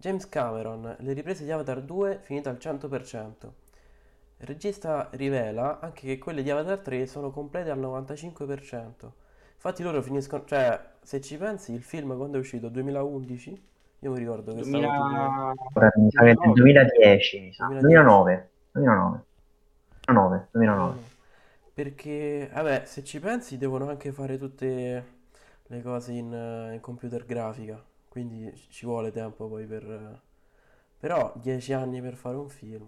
James Cameron, le riprese di Avatar 2 finite al 100%. Il regista rivela anche che quelle di Avatar 3 sono complete al 95%. Infatti loro finiscono, cioè, se ci pensi, il film quando è uscito, 2011, io mi ricordo che 2000... stavo... Ora, mi sa che nel 2010, mi sa. 2009. Perché, vabbè, se ci pensi, devono anche fare tutte le cose in computer grafica, quindi ci vuole tempo poi per... Però 10 anni per fare un film.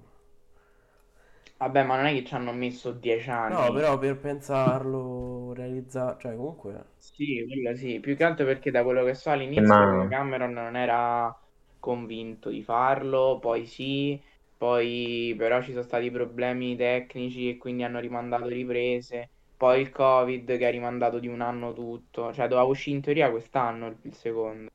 Vabbè, ma non è che ci hanno messo 10 anni. No, però per pensarlo, realizzare... Cioè, comunque... Sì, quello sì. Più che altro perché da quello che so all'inizio Cameron non era convinto di farlo, poi sì, poi però ci sono stati problemi tecnici e quindi hanno rimandato riprese. Poi il Covid che ha rimandato di un anno tutto. Cioè, doveva uscire in teoria quest'anno il secondo.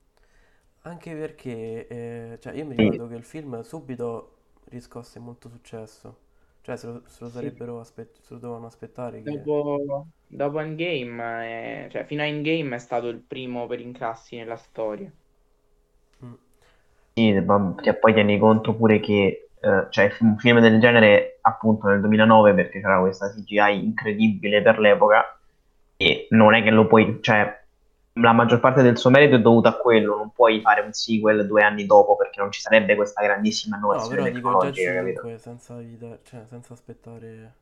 Anche perché, cioè, io mi ricordo che il film subito riscosse molto successo. Cioè, se lo sarebbero se lo dovevano aspettare che... dopo Endgame, cioè fino a Endgame è stato il primo per incassi nella storia. Sì, ma poi tieni conto pure che cioè un film del genere appunto nel 2009, perché c'era questa CGI incredibile per l'epoca e non è che lo puoi, cioè la maggior parte del suo merito è dovuta a quello, non puoi fare un sequel 2 anni dopo perché non ci sarebbe questa grandissima innovazione tecnologica, capito? Comunque, senza aspettare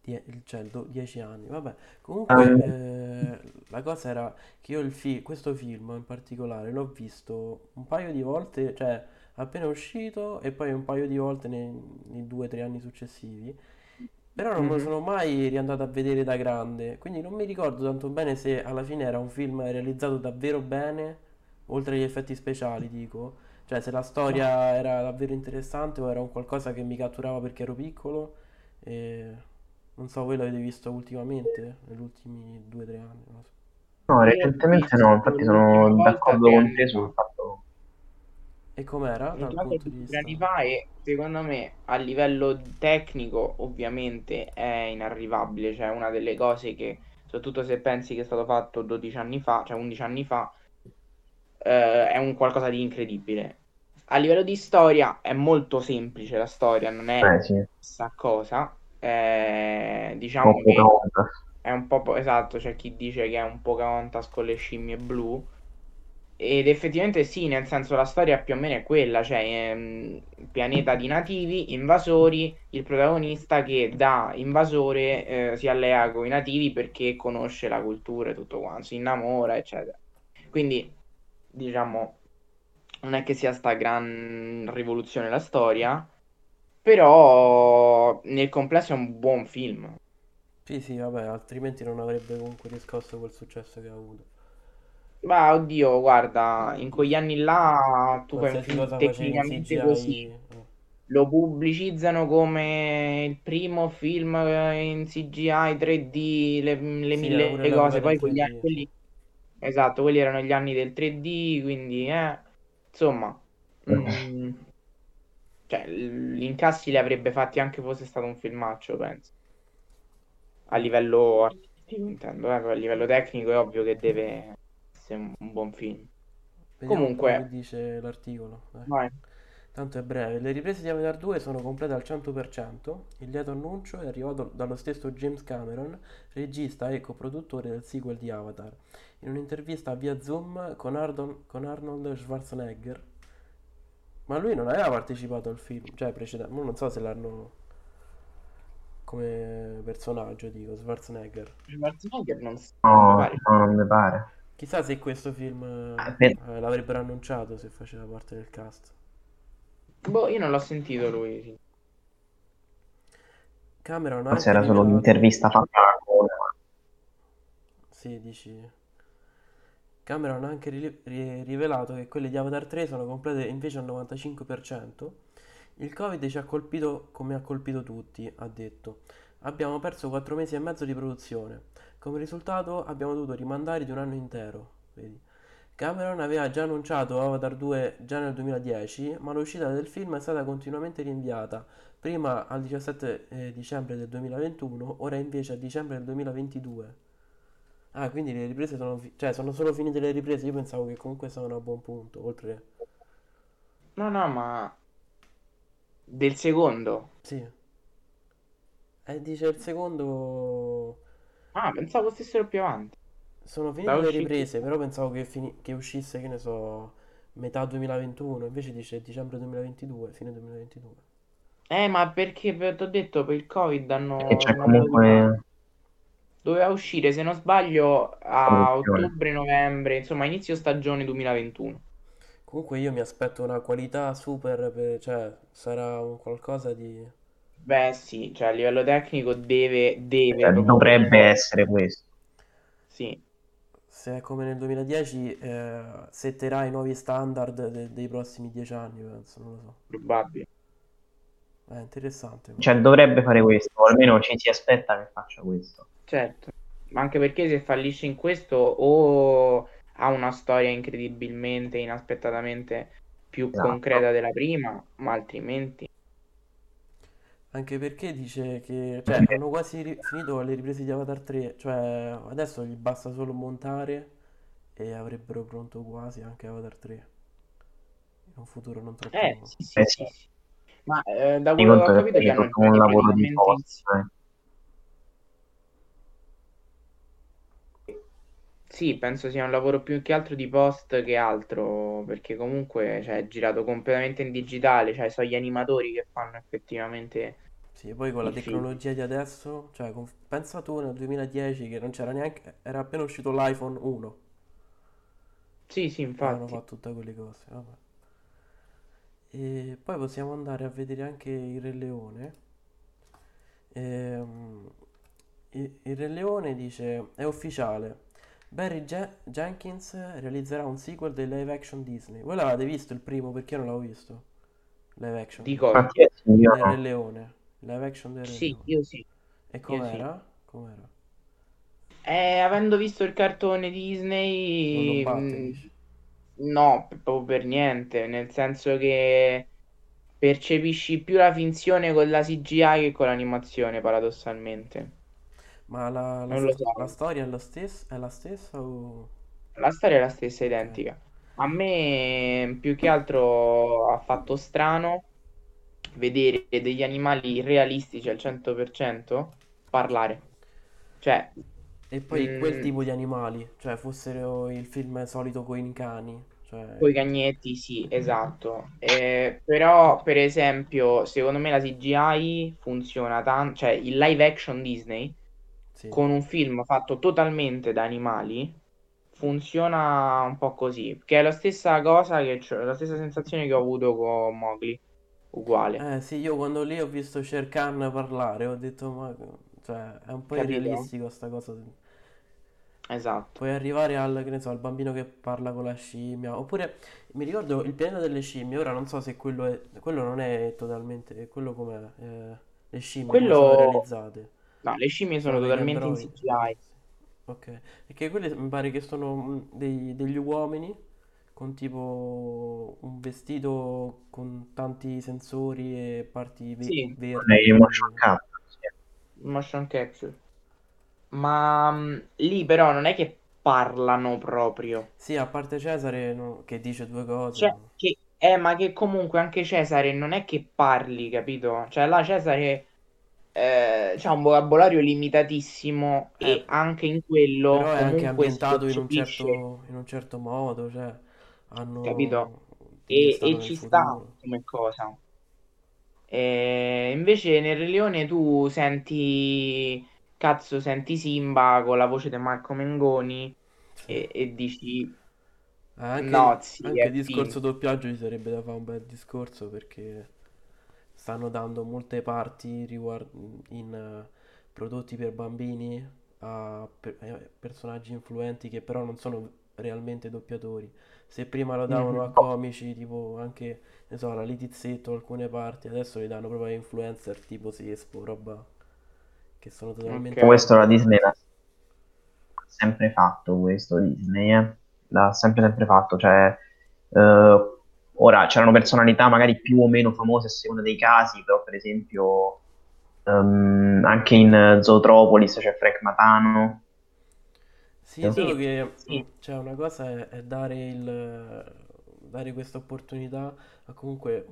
10 anni, vabbè. Comunque la cosa era che io questo film in particolare l'ho visto un paio di volte, cioè appena uscito e poi un paio di volte nei 2 o 3 anni successivi. Però non me lo sono mai riandato a vedere da grande, quindi non mi ricordo tanto bene se alla fine era un film realizzato davvero bene, oltre agli effetti speciali dico, cioè se la storia era davvero interessante o era un qualcosa che mi catturava perché ero piccolo, e non so, voi l'avete visto ultimamente, negli ultimi 2 o 3 anni? Non so. No, recentemente no, infatti sono d'accordo con te sul fatto. E com'era dal punto di vista? E secondo me a livello tecnico ovviamente è inarrivabile, cioè una delle cose che soprattutto se pensi che è stato fatto 12 anni fa, cioè 11 anni fa, è un qualcosa di incredibile. A livello di storia è molto semplice la storia, non è questa cosa, diciamo che è un po' esatto, c'è cioè chi dice che è un Pocahontas con le scimmie blu. Ed effettivamente sì, nel senso la storia più o meno è quella, cioè pianeta di nativi, invasori, il protagonista che da invasore si allea con i nativi perché conosce la cultura e tutto quanto, si innamora eccetera. Quindi diciamo non è che sia sta gran rivoluzione la storia, però nel complesso è un buon film. Sì, vabbè, altrimenti non avrebbe comunque riscosso quel successo che ha avuto. Ma oddio, guarda, in quegli anni là tu fai un film tecnicamente così, lo pubblicizzano come il primo film in CGI 3D, le sì, mille cose, poi quegli anni lì, esatto, quelli erano gli anni del 3D, quindi insomma cioè gli incassi li avrebbe fatti anche fosse stato un filmaccio, penso, a livello artistico intendo, a livello tecnico è ovvio che deve un buon film. Vediamo comunque dice l'articolo. Tanto è breve. Le riprese di Avatar 2 sono complete al 100%. Il lieto annuncio è arrivato dallo stesso James Cameron, regista e coproduttore del sequel di Avatar. In un'intervista via Zoom con Arnold Schwarzenegger, ma lui non aveva partecipato al film, cioè precedente. Non so se l'hanno come personaggio, dico Schwarzenegger non so. No, non mi pare. Chissà se questo film l'avrebbero annunciato se faceva parte del cast. Boh, io non l'ho sentito lui. Cameron anche forse era solo un'intervista fatta con... Sì, dici... Cameron ha anche rivelato che quelle di Avatar 3 sono complete invece al 95%. Il Covid ci ha colpito come ha colpito tutti, ha detto. Abbiamo perso 4 mesi e mezzo di produzione. Come risultato abbiamo dovuto rimandare di un anno intero, vedi. Cameron aveva già annunciato Avatar 2 già nel 2010, ma l'uscita del film è stata continuamente rinviata, prima al 17 dicembre del 2021, ora invece a dicembre del 2022. Ah, quindi le riprese sono solo finite le riprese, io pensavo che comunque stavano a buon punto, oltre No, no, ma... del secondo? Sì. Dice il secondo... Ah, pensavo stessero più avanti. Sono finite le riprese, però pensavo che uscisse, che ne so, metà 2021. Invece dice dicembre 2022, fine 2022. Ma perché, ti ho detto, per il Covid hanno... Cioè, comunque... Doveva uscire, se non sbaglio, a ottobre-novembre, insomma, inizio stagione 2021. Comunque io mi aspetto una qualità super, cioè, sarà un qualcosa di... Beh, sì, cioè, a livello tecnico dovrebbe essere questo. Sì. Se è come nel 2010, setterà i nuovi standard dei prossimi 10 anni, penso, non lo so. Probabile. È interessante. Cioè, dovrebbe fare questo, almeno ci si aspetta che faccia questo. Certo, ma anche perché se fallisce in questo o ha una storia incredibilmente, inaspettatamente più concreta della prima, ma altrimenti... Anche perché dice che hanno quasi finito le riprese di Avatar 3, cioè adesso gli basta solo montare e avrebbero pronto quasi anche Avatar 3 in un futuro non troppo. Sì. Ma da quello che ho capito che hanno un lavoro di forza. Sì, penso sia un lavoro più che altro di post che altro, perché comunque è girato completamente in digitale, cioè sono gli animatori che fanno effettivamente... Sì, poi con la tecnologia di adesso, cioè pensa tu nel 2010 che non c'era neanche... era appena uscito l'iPhone 1. Sì, infatti. Hanno fatto tutte quelle cose, vabbè. E poi possiamo andare a vedere anche il Re Leone. Il Re Leone dice, è ufficiale. Barry Jenkins realizzerà un sequel del live action Disney. Voi l'avete visto il primo? Perché io non l'avevo visto. Live action del Re Leone. Live action del Re Leone. Io sì. E com'era? Com'era? Avendo visto il cartone Disney, no, proprio per niente. Nel senso che percepisci più la finzione con la CGI che con l'animazione, paradossalmente. Ma la storia è la stessa o... La storia è la stessa, identica. A me più che altro ha fatto strano vedere degli animali realistici al 100% parlare. Cioè... E poi quel tipo di animali, cioè fossero il film solito coi cani. Cioè... Coi cagnetti, sì, esatto. Però, per esempio, secondo me la CGI funziona tanto, cioè il live action Disney... Sì. Con un film fatto totalmente da animali funziona un po' così, che è la stessa cosa, la stessa sensazione che ho avuto con Mowgli, uguale. Sì, io quando lì ho visto Shere Khan parlare ho detto ma cioè, è un po' irrealistico sta cosa. Esatto. Puoi arrivare al, che ne so, al bambino che parla con la scimmia, oppure mi ricordo il pianeta delle scimmie, ora non so se quello non è totalmente, quello com'è, le scimmie sono realizzate. No, le scimmie sono totalmente in CGI. Ok, perché quelle mi pare che sono degli uomini con tipo un vestito con tanti sensori e parti verdi. Sì, motion capture. Ma lì però non è che parlano proprio. Sì, a parte Cesare che dice due cose. Cioè, ma che comunque anche Cesare non è che parli, capito? Cioè là Cesare... c'è un vocabolario limitatissimo e anche in quello però è anche ambientato in un certo modo, cioè hanno capito e ci sta come cosa. Invece nel Re Leone tu senti Simba con la voce di Marco Mengoni e dici anche il discorso doppiaggio ci sarebbe da fare un bel discorso, perché stanno dando molte parti in prodotti per bambini a personaggi influenti che però non sono realmente doppiatori. Se prima lo davano a comici, tipo anche, ne so, la Litizzetto, alcune parti, adesso li danno proprio a influencer tipo Sespo, roba che sono totalmente... Questo la Disney l'ha sempre fatto, questo Disney l'ha sempre fatto, cioè... Ora, c'erano personalità magari più o meno famose a seconda dei casi, però per esempio anche in Zootropolis c'è Frank Matano. Sì, solo che c'è una cosa è dare dare questa opportunità a comunque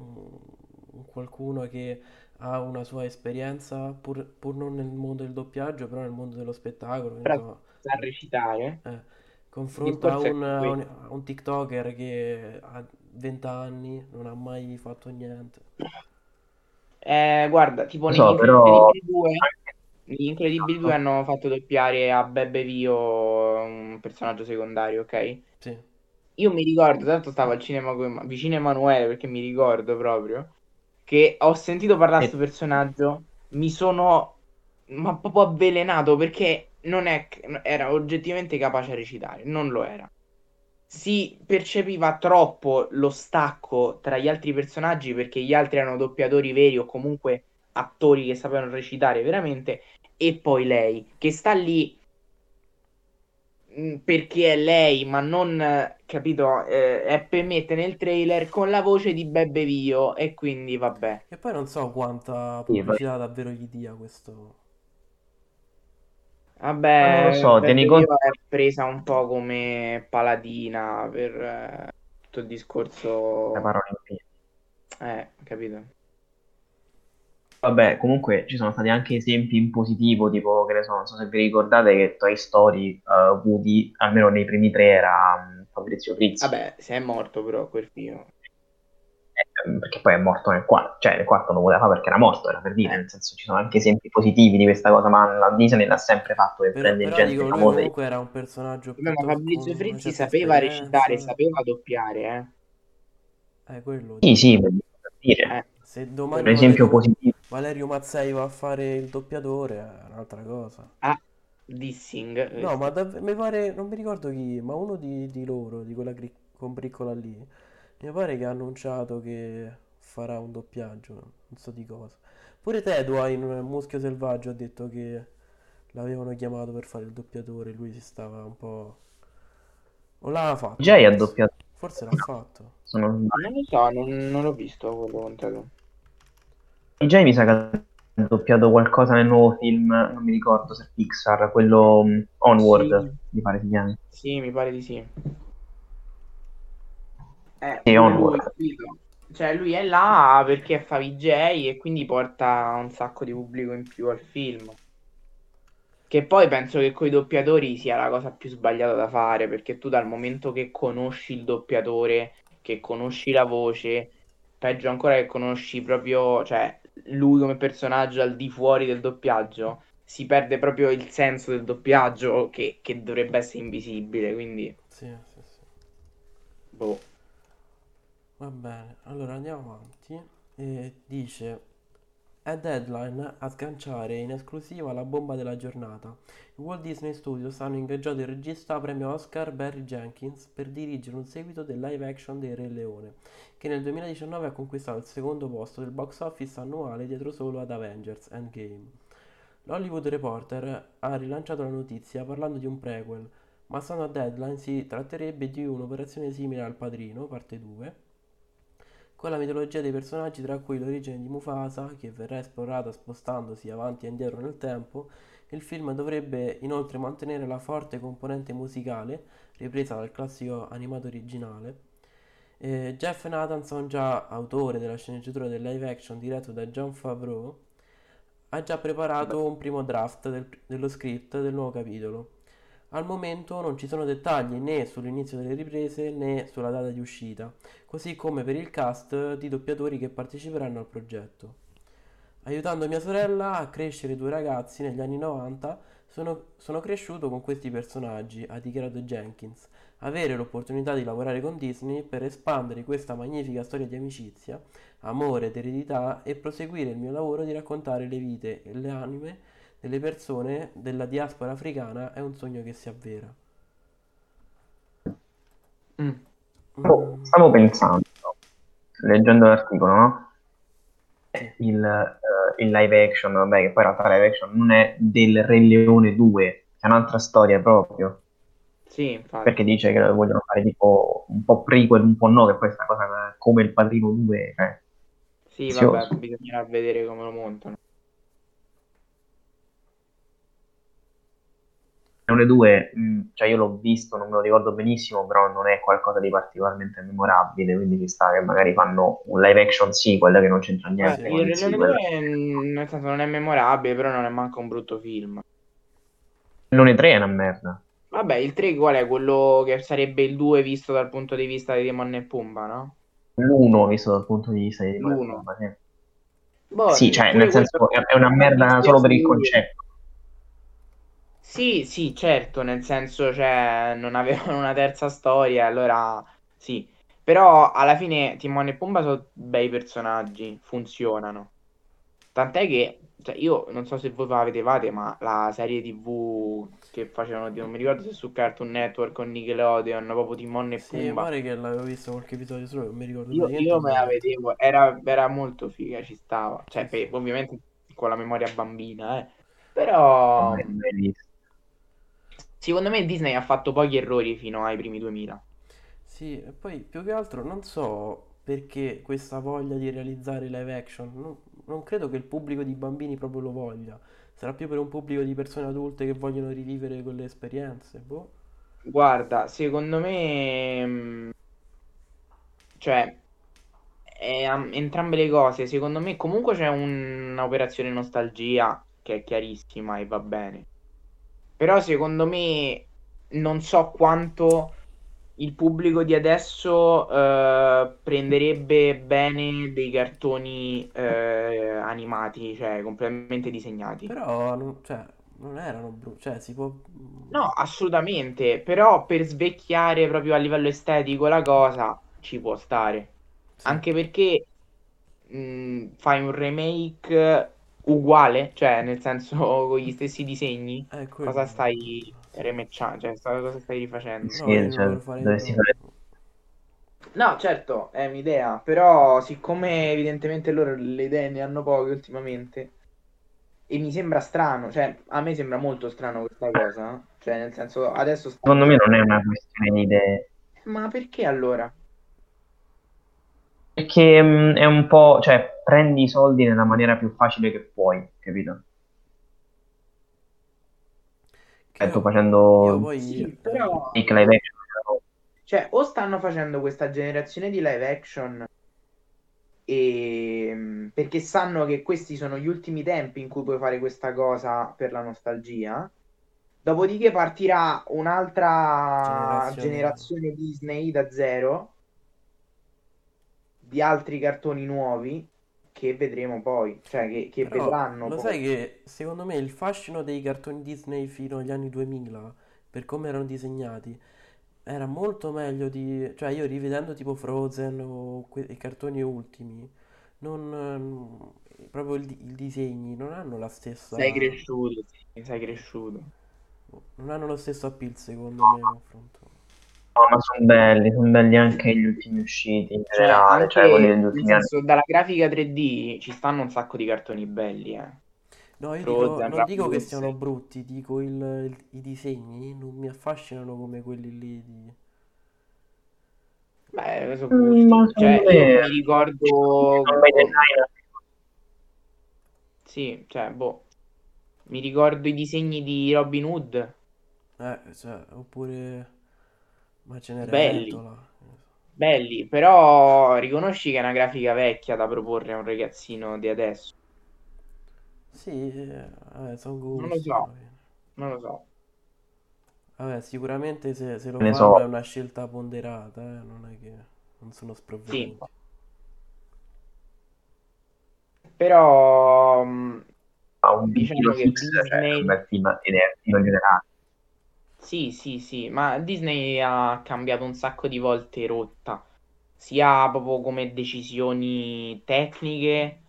qualcuno che ha una sua esperienza, pur non nel mondo del doppiaggio, però nel mondo dello spettacolo. Però sa recitare. Confronta a un TikToker che ha 20 anni, non ha mai fatto niente. Guarda, tipo gli Incredibili 2 hanno fatto doppiare a Bebe Vio un personaggio secondario, ok? Sì. Io mi ricordo, tanto stavo al cinema vicino a Emanuele, perché mi ricordo proprio che ho sentito parlare di questo personaggio, mi sono proprio avvelenato, perché era oggettivamente capace a recitare, non lo era. Si percepiva troppo lo stacco tra gli altri personaggi, perché gli altri erano doppiatori veri o comunque attori che sapevano recitare veramente, e poi lei che sta lì perché è lei, ma non, capito, è per mettere nel trailer con la voce di Bebe Vio, e quindi vabbè. E poi non so quanta pubblicità davvero gli dia questo. Vabbè, ma non lo so, tieni conto, è presa un po' come paladina per tutto il discorso, le parole in più. Capito. Vabbè, comunque ci sono stati anche esempi in positivo, tipo, che ne so, non so se vi ricordate che Toy Story, Woody, almeno nei primi tre, era Fabrizio Frizzi. Vabbè, se è morto però quel film. Perché poi è morto nel quarto, cioè nel quarto non voleva fare perché era morto, era per dire, nel senso ci sono anche esempi positivi di questa cosa, ma la Disney l'ha sempre fatto per prendere gente famosa. Comunque era un personaggio più... ma Fabrizio Frizzi sapeva recitare, sapeva doppiare, quello. Sì, sì, per dire. Se domani, per esempio, Valerio Mazzei va a fare il doppiatore, è un'altra cosa. Ah, dissing. No, ma mi pare, non mi ricordo chi, ma uno di loro, di quella combriccola lì, mi pare che ha annunciato che farà un doppiaggio, non so di cosa. Pure Tedua in Muschio Selvaggio ha detto che l'avevano chiamato per fare il doppiatore, lui si stava un po'... o l'ha fatto? Jay ha doppiato. Forse l'ha fatto. Non lo so, non l'ho visto quello con Tedua. Jay mi sa che ha doppiato qualcosa nel nuovo film, non mi ricordo se Pixar, quello Onward, sì. Mi pare si chiami. Sì, mi pare di sì. Lui è là perché fa VJ e quindi porta un sacco di pubblico in più al film, che poi penso che coi doppiatori sia la cosa più sbagliata da fare, perché tu dal momento che conosci il doppiatore, che conosci la voce, peggio ancora che conosci proprio, cioè, lui come personaggio al di fuori del doppiaggio, si perde proprio il senso del doppiaggio che dovrebbe essere invisibile, quindi sì. Boh. Va bene, allora andiamo avanti. E dice: è Deadline a sganciare in esclusiva la bomba della giornata. I Walt Disney Studios hanno ingaggiato il regista premio Oscar Barry Jenkins per dirigere un seguito del live action del Re Leone, che nel 2019 ha conquistato il secondo posto del box office annuale, dietro solo ad Avengers Endgame. L'Hollywood Reporter ha rilanciato la notizia parlando di un prequel, ma stando a Deadline si tratterebbe di un'operazione simile al Padrino, parte 2, con la mitologia dei personaggi, tra cui l'origine di Mufasa, che verrà esplorata spostandosi avanti e indietro nel tempo. Il film dovrebbe inoltre mantenere la forte componente musicale, ripresa dal classico animato originale. Jeff Nathanson, già autore della sceneggiatura del live action diretto da John Favreau, ha già preparato un primo draft dello script del nuovo capitolo. Al momento non ci sono dettagli né sull'inizio delle riprese né sulla data di uscita, così come per il cast di doppiatori che parteciperanno al progetto. Aiutando mia sorella a crescere i due ragazzi negli anni 90, sono cresciuto con questi personaggi, ha dichiarato Jenkins. Avere l'opportunità di lavorare con Disney per espandere questa magnifica storia di amicizia, amore ed eredità, e proseguire il mio lavoro di raccontare le vite e le anime delle persone della diaspora africana è un sogno che si avvera. Stavo pensando, leggendo l'articolo, no? Il live action, vabbè, che poi in realtà live action non è del Re Leone 2, è un'altra storia proprio. Sì, infatti. Perché dice che vogliono fare tipo un po' prequel, un po' no, che poi sta cosa come il Padrino 2. Sì, vabbè, bisognerà vedere come lo montano. le due, cioè io l'ho visto, non me lo ricordo benissimo, però non è qualcosa di particolarmente memorabile, quindi ci sta che magari fanno un live action sequel che non c'entra niente. Sì, il sequel nel senso non è memorabile, però non è manco un brutto film. Non è 3, è una merda. Vabbè, il 3 qual è? Quello che sarebbe il 2 visto dal punto di vista di Timon e Pumba, no? L'1 visto dal punto di vista di Timon e Pumba, sì. Boh, sì, cioè nel senso è una merda solo per il concetto. Sì, sì, certo, nel senso, cioè, non avevano una terza storia, allora sì. Però alla fine Timon e Pumba sono bei personaggi, funzionano. Tant'è che, cioè, io non so se voi la vedevate, ma la serie TV che facevano, non mi ricordo se su Cartoon Network o Nickelodeon, proprio Timon e Pumba. Sì, pare che l'avevo vista qualche episodio solo, non mi ricordo. Io me la vedevo, era molto figa, ci stava. Cioè, sì. Ovviamente con la memoria bambina, però... Secondo me Disney ha fatto pochi errori fino ai primi 2000. Sì, e poi più che altro non so perché questa voglia di realizzare live action, non credo che il pubblico di bambini proprio lo voglia. Sarà più per un pubblico di persone adulte che vogliono rivivere quelle esperienze, boh. Guarda, secondo me, cioè, entrambe le cose. Secondo me comunque c'è un'operazione nostalgia che è chiarissima e va bene. Però secondo me non so quanto il pubblico di adesso prenderebbe bene dei cartoni animati, cioè completamente disegnati. Però non erano brutti, cioè si può... No, assolutamente, però per svecchiare proprio a livello estetico la cosa ci può stare. Sì. Anche perché fai un remake... uguale, cioè nel senso con gli stessi disegni, cosa stai remecciando, cioè cosa stai rifacendo? Sì, no, cioè, no, certo, è un'idea, però siccome evidentemente loro le idee ne hanno poche ultimamente, e mi sembra strano, cioè a me sembra molto strano questa cosa, cioè nel senso adesso... Secondo me non è una questione di idee. Ma perché allora? Perché è un po', cioè, prendi i soldi nella maniera più facile che puoi, capito? Che sto facendo... Sì, però... live action. Cioè, o stanno facendo questa generazione di live action e... perché sanno che questi sono gli ultimi tempi in cui puoi fare questa cosa per la nostalgia, dopodiché partirà un'altra generazione Disney da zero... di altri cartoni nuovi che vedremo poi, cioè che vedranno. Lo poi. Sai che secondo me il fascino dei cartoni Disney fino agli anni 2000, per come erano disegnati, era molto meglio di... Cioè io rivedendo tipo Frozen o i cartoni ultimi, non proprio i disegni non hanno la stessa... Sei cresciuto. Non hanno lo stesso appeal secondo me in confronto. No, ma sono belli anche gli ultimi usciti in generale, cioè quelli degli ultimi anni. Dalla grafica 3D ci stanno un sacco di cartoni belli, No, io non dico che siano brutti, dico i disegni non mi affascinano come quelli lì di... Beh, sono brutti, cioè io mi ricordo... Sì, cioè, boh, mi ricordo i disegni di Robin Hood. Cioè, oppure... Ma ce n'era belli, però riconosci che è una grafica vecchia da proporre a un ragazzino di adesso. Sì, vabbè, sono gusti. Non lo so. Vabbè, sicuramente se lo fanno è una scelta ponderata, non è che non sono sprovveduti. Sì. Però un diciamo che Disney in generale. Sì, ma Disney ha cambiato un sacco di volte rotta, sia proprio come decisioni tecniche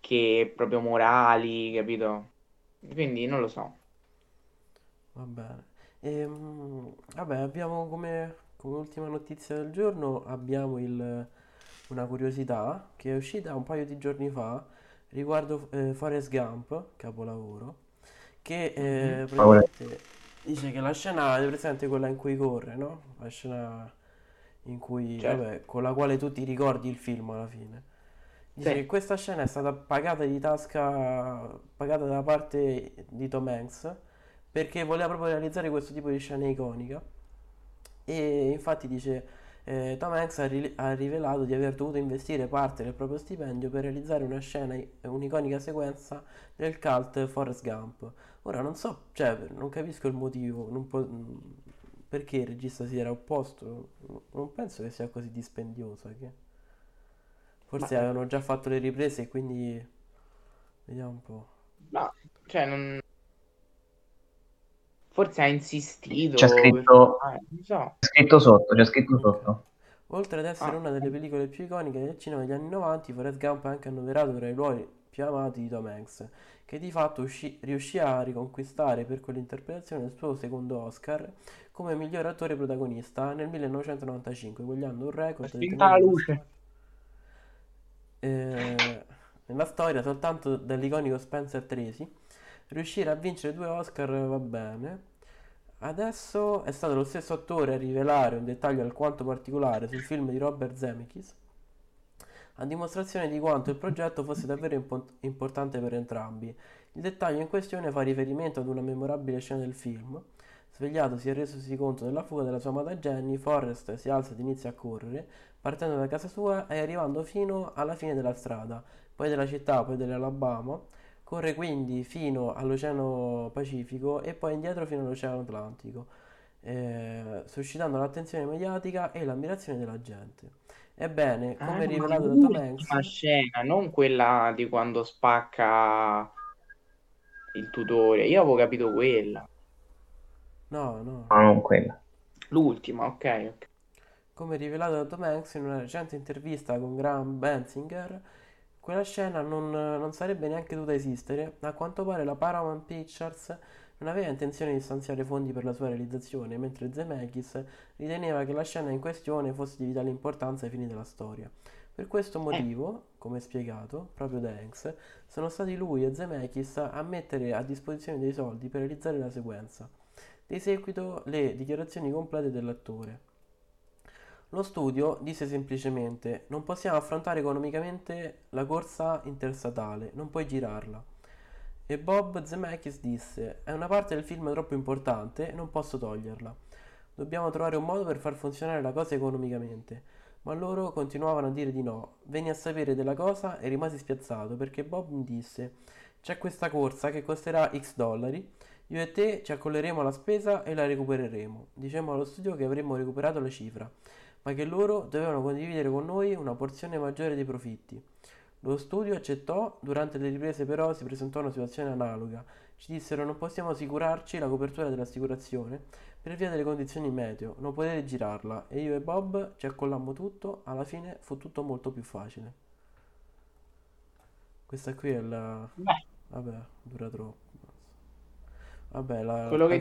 che proprio morali, capito? Quindi non lo so. Va bene. Vabbè, abbiamo come ultima notizia del giorno, abbiamo una curiosità che è uscita un paio di giorni fa riguardo Forrest Gump, capolavoro, che praticamente... Dice che la scena è presente quella in cui corre, no? La scena in cui, certo. Vabbè, con la quale tu ti ricordi il film alla fine. Dice che questa scena è stata pagata di tasca, pagata da parte di Tom Hanks, perché voleva proprio realizzare questo tipo di scena iconica. E infatti dice, Tom Hanks ha rivelato di aver dovuto investire parte del proprio stipendio per realizzare una scena, un'iconica sequenza del cult Forrest Gump. Ora non so, cioè non capisco il motivo, perché il regista si era opposto. Non penso che sia così dispendioso, che... Forse avevano già fatto le riprese e quindi... Vediamo un po'. No, cioè non... Forse ha insistito. C'è scritto, non so. c'è scritto sotto. Oltre ad essere una delle pellicole più iconiche del cinema degli anni 90, Forrest Gump è anche annoverato tra i ruoli più amati di Tom Hanks, che di fatto riuscì a riconquistare per quell'interpretazione il suo secondo Oscar come miglior attore protagonista nel 1995, guadagnando un record. Nella storia soltanto dell'iconico Spencer Tracy. Riuscire a vincere 2 Oscar va bene. Adesso è stato lo stesso attore a rivelare un dettaglio alquanto particolare sul film di Robert Zemeckis, a dimostrazione di quanto il progetto fosse davvero importante per entrambi. Il dettaglio in questione fa riferimento ad una memorabile scena del film. Svegliatosi e resosi conto della fuga della sua amata Jenny, Forrest si alza ed inizia a correre, partendo da casa sua e arrivando fino alla fine della strada, poi della città, poi dell'Alabama. Corre quindi fino all'Oceano Pacifico e poi indietro fino all'Oceano Atlantico, suscitando l'attenzione mediatica e l'ammirazione della gente. Ebbene, come rivelato da Tom Hanks... Una scena, non quella di quando spacca il tutore, io avevo capito quella. No, non quella. L'ultima, ok. Come rivelato da Tom Hanks in una recente intervista con Graham Bensinger, quella scena non sarebbe neanche dovuta esistere. A quanto pare la Paramount Pictures non aveva intenzione di stanziare fondi per la sua realizzazione, mentre Zemeckis riteneva che la scena in questione fosse di vitale importanza ai fini della storia. Per questo motivo, come spiegato proprio da Hanks, sono stati lui e Zemeckis a mettere a disposizione dei soldi per realizzare la sequenza. Di seguito le dichiarazioni complete dell'attore. Lo studio disse semplicemente: non possiamo affrontare economicamente la corsa interstatale, non puoi girarla. E Bob Zemeckis disse: è una parte del film troppo importante, non posso toglierla. Dobbiamo trovare un modo per far funzionare la cosa economicamente. Ma loro continuavano a dire di no. Venni a sapere della cosa e rimasi spiazzato, perché Bob mi disse: c'è questa corsa che costerà $X. Io e te ci accolleremo alla spesa e la recupereremo. Dicemmo allo studio che avremmo recuperato la cifra, ma che loro dovevano condividere con noi una porzione maggiore dei profitti. Lo studio accettò. Durante le riprese però si presentò una situazione analoga. Ci dissero: non possiamo assicurarci la copertura dell'assicurazione per via delle condizioni meteo, non potete girarla. E io e Bob ci accollammo tutto, alla fine fu tutto molto più facile. Questa qui è la... Vabbè, dura troppo. Vabbè, quello che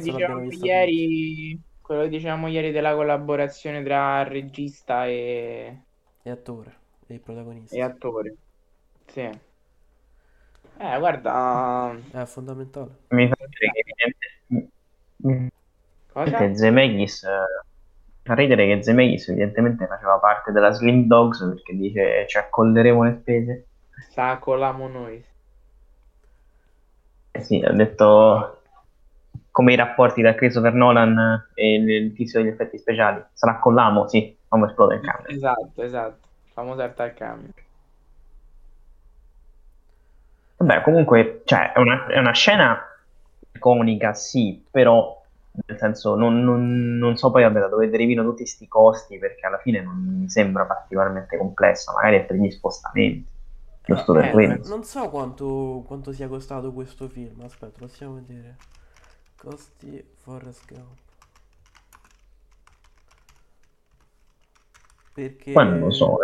dicevamo ieri della collaborazione tra regista e attore e protagonista. E attore. Sì. Guarda, è fondamentale. Mi fa ridere che Zemeckis evidentemente faceva parte della Slim Dogs, perché dice: ci accolleremo le spese. Accollamo noi. Sì, ho detto come i rapporti da Christopher Nolan e il tizio degli effetti speciali. Sarà con l'amo, sì, come esplode il camion. Esatto, famosa arte al camion. Vabbè, comunque, cioè, è una scena iconica, sì, però, nel senso, non so poi, vabbè, da dove derivino tutti sti costi, perché alla fine non mi sembra particolarmente complessa, magari è per gli spostamenti. Non so quanto sia costato questo film, aspetta, possiamo vedere. Costi Forrest Gump, perché non lo so,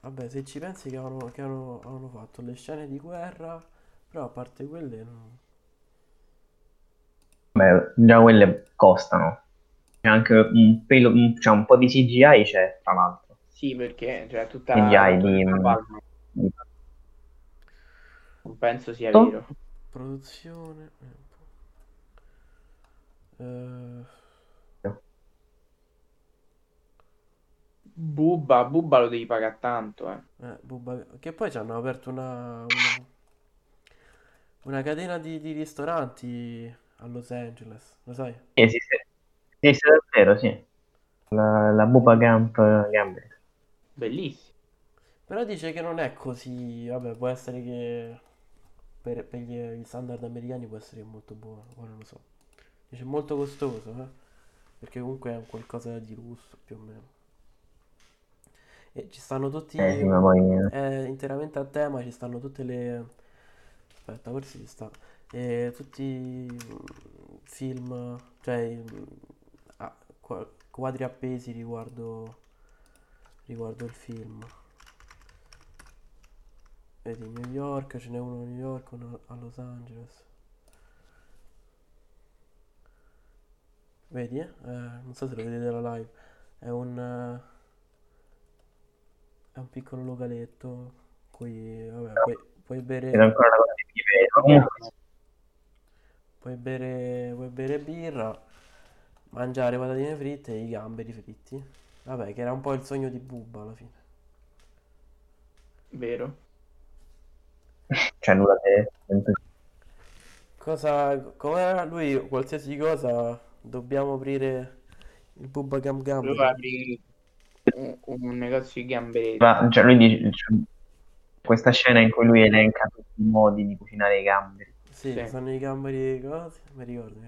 Vabbè, se ci pensi che hanno fatto le scene di guerra, però a parte quelle no. Beh, già quelle costano. C'è anche un po' di CGI c'è, tra l'altro. Sì, perché cioè tutta CGI di... Non penso sia vero. Produzione. Bubba lo devi pagare tanto. Bubba, che poi ci hanno aperto una una catena di ristoranti a Los Angeles, lo sai? Esiste davvero, sì. La Bubba Gump Gambit. Bellissimo. Però dice che non è così, vabbè, può essere che per gli standard americani può essere molto buono, ma non lo so. Dice molto costoso, perché comunque è un qualcosa di russo, più o meno. E ci stanno tutti, sì, interamente a tema, ci stanno tutte le... aspetta, forse ci sta... tutti film, cioè quadri appesi riguardo il film. Vedi, New York, ce n'è uno a New York, uno a Los Angeles. Vedi, non so se lo vedete la live. È un piccolo localetto. Qui, vabbè, no. Puoi bere. Era ancora una cosa di vero. Puoi bere birra, mangiare patatine fritte e i gamberi fritti. Vabbè, che era un po' il sogno di Bubba alla fine. Vero. Cioè nulla che... Com'era lui, qualsiasi cosa, dobbiamo aprire il Bubba Gump Gamberi. Lui apri un negozio di gamberi. Ma, cioè, lui dice, cioè, questa scena in cui lui elenca tutti i modi di cucinare i gamberi. Sì, sì. Sono i gamberi cose, mi ricordo.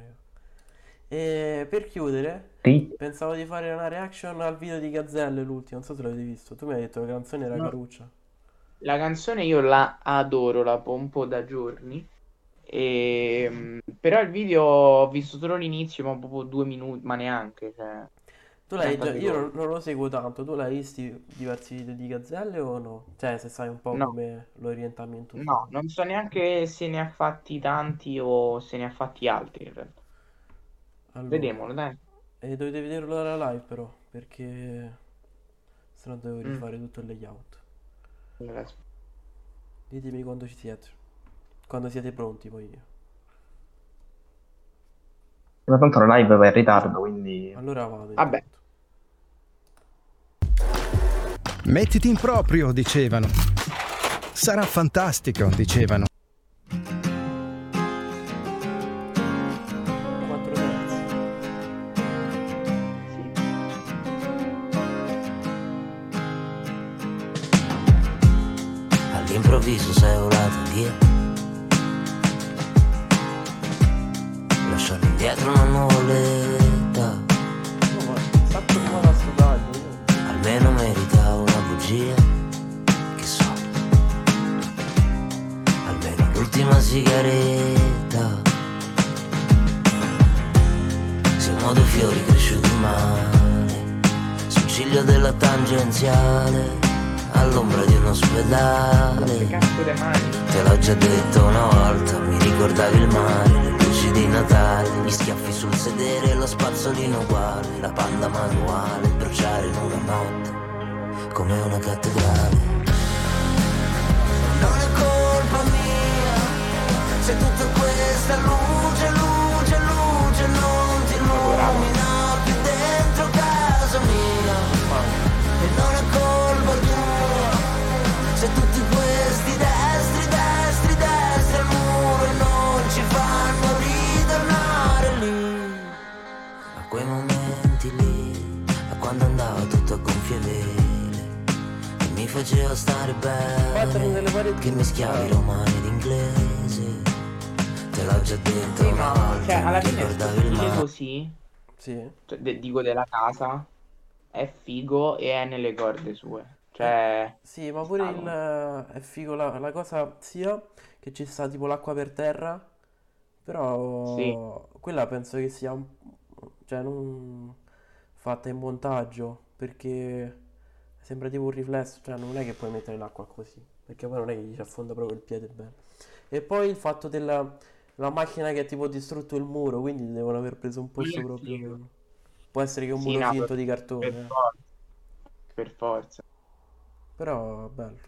E per chiudere, sì, pensavo di fare una reaction al video di Gazzelle, l'ultimo, non so se l'avete visto. Tu mi hai detto che la canzone era caruccia. La canzone io la adoro, la pompo da giorni, però il video ho visto solo l'inizio, ma proprio 2 minuti, ma neanche, cioè... Tu l'hai già... Io non lo seguo tanto, tu l'hai visto diversi video di Gazzelle o no? Cioè, se sai un po' come l'orientamento... No, non so neanche se ne ha fatti tanti o se ne ha fatti altri, in realtà. Allora, vedemolo, dai. E dovete vederlo dalla live, però, perché... se no devo rifare tutto il layout. Ditemi quando ci siete. Quando siete pronti, poi io. Ma tanto la live va in ritardo, quindi... Allora vado. Vabbè. Mettiti in proprio, dicevano. Sarà fantastico, dicevano. 4 terzi. Sì. All'improvviso sei volato via, dietro una nuvoletta. Almeno merita una bugia, che so, almeno l'ultima sigaretta. Siamo due fiori cresciuti male sul ciglio della tangenziale, all'ombra di un ospedale. Te l'ho già detto una volta, mi ricordavi il mare di Natale, gli schiaffi sul sedere, lo spazzolino uguale, la panda manuale, bruciare in una notte come una cattedrale. Non è colpa mia se tutta questa luce non ti illumina più dentro casa mia, e non è colpa tua se tutti questi destri al muro e non ci fanno. Quei momenti lì, a quando andavo tutto a gonfie vele, e mi faceva stare bene, che mischiavi romano ed inglese. Te l'ho già detto una volta, cioè, alla fine il così, sì. Cioè, dico della casa, è figo e è nelle corde sue, cioè... Sì, ma pure è figo la cosa sia che ci sta tipo l'acqua per terra, però sì, quella penso che sia un... cioè non fatta in montaggio, perché sembra tipo un riflesso, cioè non è che puoi mettere l'acqua così, perché poi non è che gli ci affonda proprio il piede bene. E poi il fatto della macchina che ha tipo distrutto il muro, quindi devono aver preso un posto proprio, può essere che un muro finto di cartone, per forza. Però bello.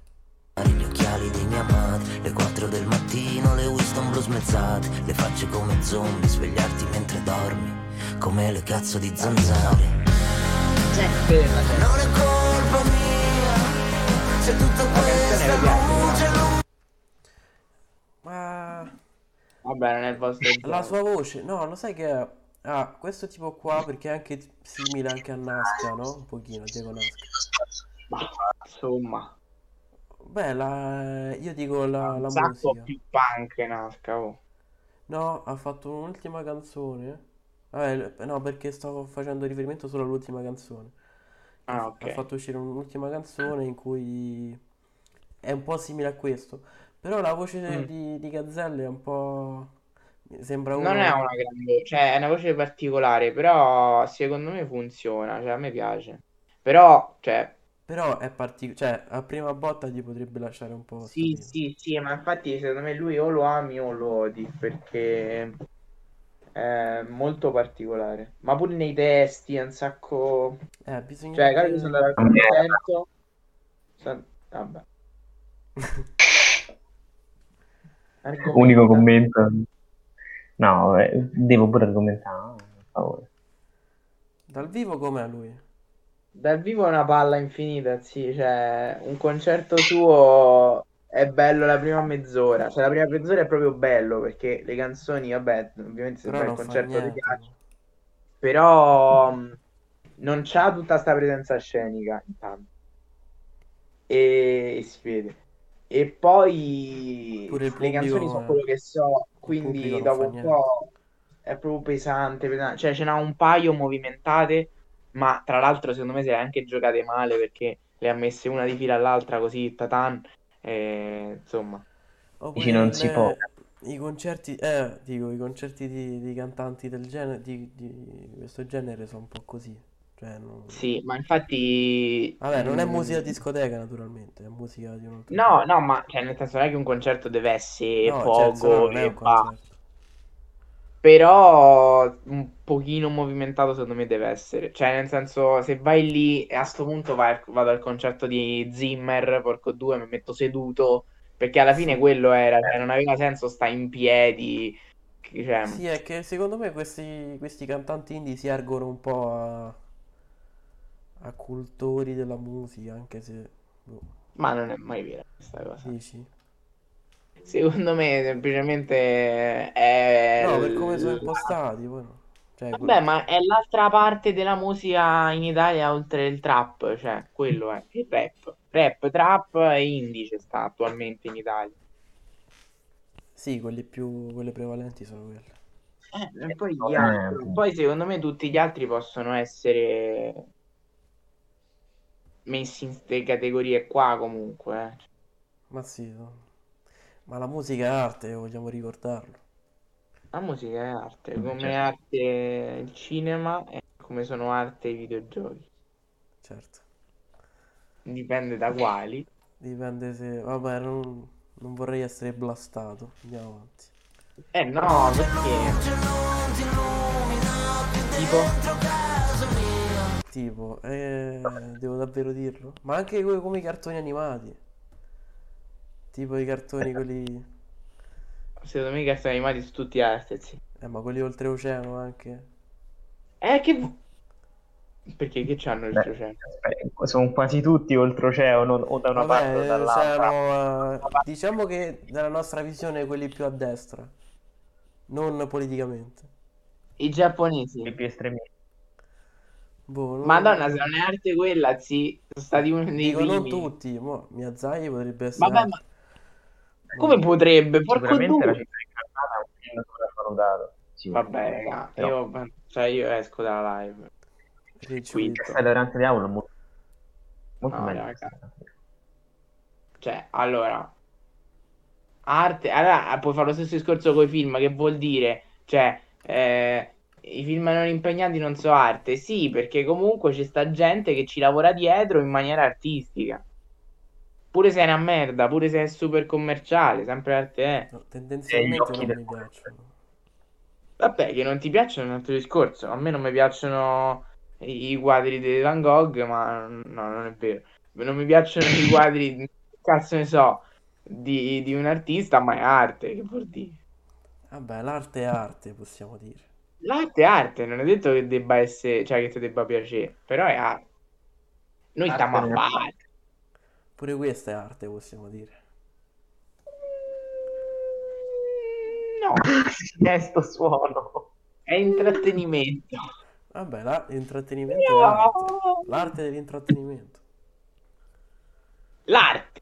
Gli occhiali di mia madre, le 4 del mattino, le Winston blu smezzate, le facce come zombie, svegliarti mentre dormi come le cazzo di zanzare. Non è colpa mia se tutta questa luce... Ma bene nel vostro genere. La sua voce, no, lo sai che questo tipo qua, perché è anche simile anche a Nasca, no? Un pochino, tipo Nasca. Ma insomma, beh, io dico la musica. Un sacco più punk Nasca, oh. No, ha fatto un'ultima canzone. Vabbè, no, perché stavo facendo riferimento solo all'ultima canzone. Ah, okay. Ha fatto uscire un'ultima canzone in cui è un po' simile a questo. Però la voce di Gazzelle è un po'... mi sembra una... Non è una grande... cioè, è una voce particolare, però secondo me funziona, cioè a me piace. Però è particolare, cioè a prima botta ti potrebbe lasciare un po'... Sì, sì, sì, ma infatti secondo me lui o lo ami o lo odi, perché è molto particolare. Ma pure nei testi è un sacco... bisogna... cioè, cari, sono andato al concerto... vabbè... Unico commento. No, devo pure argomentare, per favore. Dal vivo com'è lui? Dal vivo è una palla infinita, sì, cioè un concerto suo è bello la prima mezz'ora, cioè la prima mezz'ora è proprio bello perché le canzoni, vabbè, ovviamente se però fai un concerto ti piace, però non c'ha tutta sta presenza scenica intanto e si vede. E poi pure le canzoni sono quello che so, quindi dopo un po' è proprio pesante, cioè ce n'ha un paio movimentate, ma tra l'altro secondo me se le ha anche giocate male perché le ha messe una di fila all'altra così, tatan, insomma. Quindi non si può. I concerti di cantanti del genere, di questo genere sono un po' così. Cioè, non... Sì, ma infatti... Vabbè, non è musica discoteca naturalmente, è musica di un... No, no, ma cioè, nel senso non è che un concerto deve essere poco e basta. Però un pochino movimentato secondo me deve essere. Cioè nel senso, se vai lì e a sto punto vado al concerto di Zimmer, porco due, mi metto seduto. Perché alla fine quello era, cioè, non aveva senso stare in piedi, cioè... Sì, è che secondo me questi cantanti indie si ergono un po' a cultori della musica, anche se boh. Ma non è mai vera questa cosa. Dici? Secondo me semplicemente è per come sono impostati poi. Cioè, vabbè, quello... ma è l'altra parte della musica in Italia oltre il trap, cioè quello è il rap, trap e indice sta attualmente in Italia. Sì, quelle prevalenti sono quelle. E poi gli altri, poi secondo me tutti gli altri possono essere messi in queste categorie qua comunque. Ma sì, no. Ma la musica è arte, vogliamo ricordarlo. La musica è arte, come certo. Arte il cinema e come sono arte i videogiochi. Certo. Dipende da quali. Dipende se... Vabbè, non vorrei essere blastato. Andiamo avanti. No, perché? Tipo, devo davvero dirlo? Ma anche come i cartoni animati. Tipo i cartoni quelli... Secondo me i cartoni animati su tutti arte, sì. Ma quelli oltreoceano anche. Che... Perché che c'hanno oltreoceano? Sono quasi tutti oltreoceano, o da una parte o dall'altra. Diciamo che dalla nostra visione quelli più a destra. Non politicamente. I giapponesi. I più estremisti. Boh, Madonna, se non è arte quella, sì, sono stati uno dei primi. Non tutti, Miyazaki potrebbe essere... Vabbè, ma... Come potrebbe? Sicuramente la città incarnata è un film sopravvalutato. Vabbè, io esco dalla live. Qui Castello di Aula molto meglio. Cioè, allora, arte, allora puoi fare lo stesso discorso con i film, che vuol dire, cioè, i film non impegnati non so arte, sì, perché comunque ci sta gente che ci lavora dietro in maniera artistica. Pure se è una merda, pure se è super commerciale, sempre arte è. No, tendenzialmente non mi piacciono. Vabbè, che non ti piacciono è un altro discorso. A me non mi piacciono i quadri di Van Gogh, ma no, non è vero. Non mi piacciono i quadri, cazzo ne so, di un artista, ma è arte, che vuol dire? Vabbè, l'arte è arte, possiamo dire. L'arte è arte, non è detto che debba essere, cioè che ti debba piacere, però è arte. Noi arte stiamo a fare. Pure questa è arte, possiamo dire. no, è sto suono, è intrattenimento. Vabbè, l'intrattenimento no. È l'arte. L'arte dell'intrattenimento. L'arte.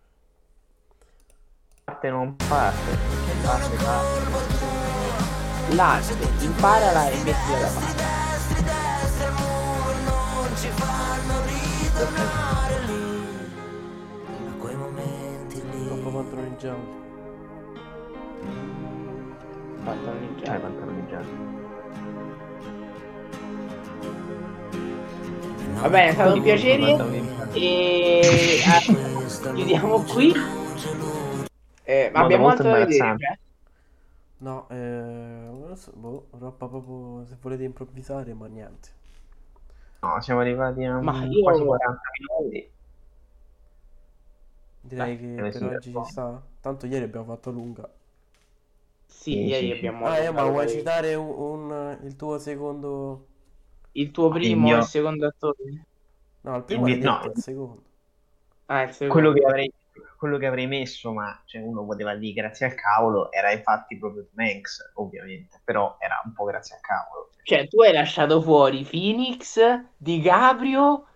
L'arte non parte. Parte. L'arte, imparala e mettila da parte. Troppo padroneggiante. Padroneggiante. Va bene, è stato un piacere e chiudiamo qui. Ma abbiamo altro da vedere? No, non so, boh, roba proprio se volete improvvisare, ma niente. No, siamo arrivati a quasi 40 minuti. Direi che per oggi ci sta. Tanto ieri abbiamo fatto lunga. Sì, ieri abbiamo ma vuoi citare il tuo secondo... Il tuo primo e il secondo attore? No, il primo è il secondo. Ah, il secondo. Quello che avrei messo, ma cioè, uno poteva dire grazie al cavolo, era infatti proprio Max, ovviamente, però era un po' grazie al cavolo. Cioè, tu hai lasciato fuori Phoenix, DiCaprio...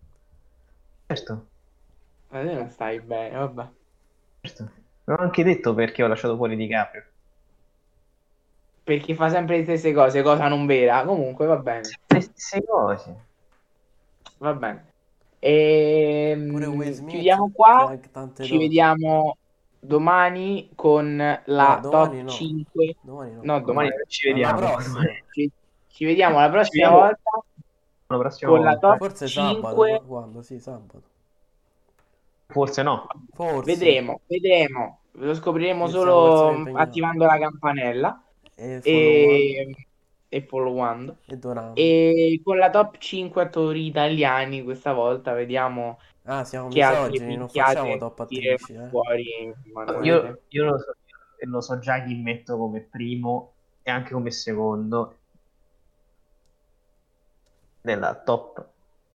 Certo. Ma te non stai bene, vabbè. Certo. Non ho anche detto perché ho lasciato fuori DiCaprio. Perché fa sempre le stesse cose, cosa non vera. Comunque va bene. Le stesse cose. Va bene. Chiudiamo qua. Ci vediamo domani con la top 5. No, domani ci vediamo. Ci vediamo la prossima volta. La prossima con volta. La top forse 5. Sabato. Quando? Sì, sabato. Forse no. Forse. Vedremo. Lo scopriremo solo attivando la campanella. E followando e con la top 5 attori italiani questa volta vediamo. Siamo misogini, non facciamo top attrici fuori. Io lo so già chi metto come primo e anche come secondo della top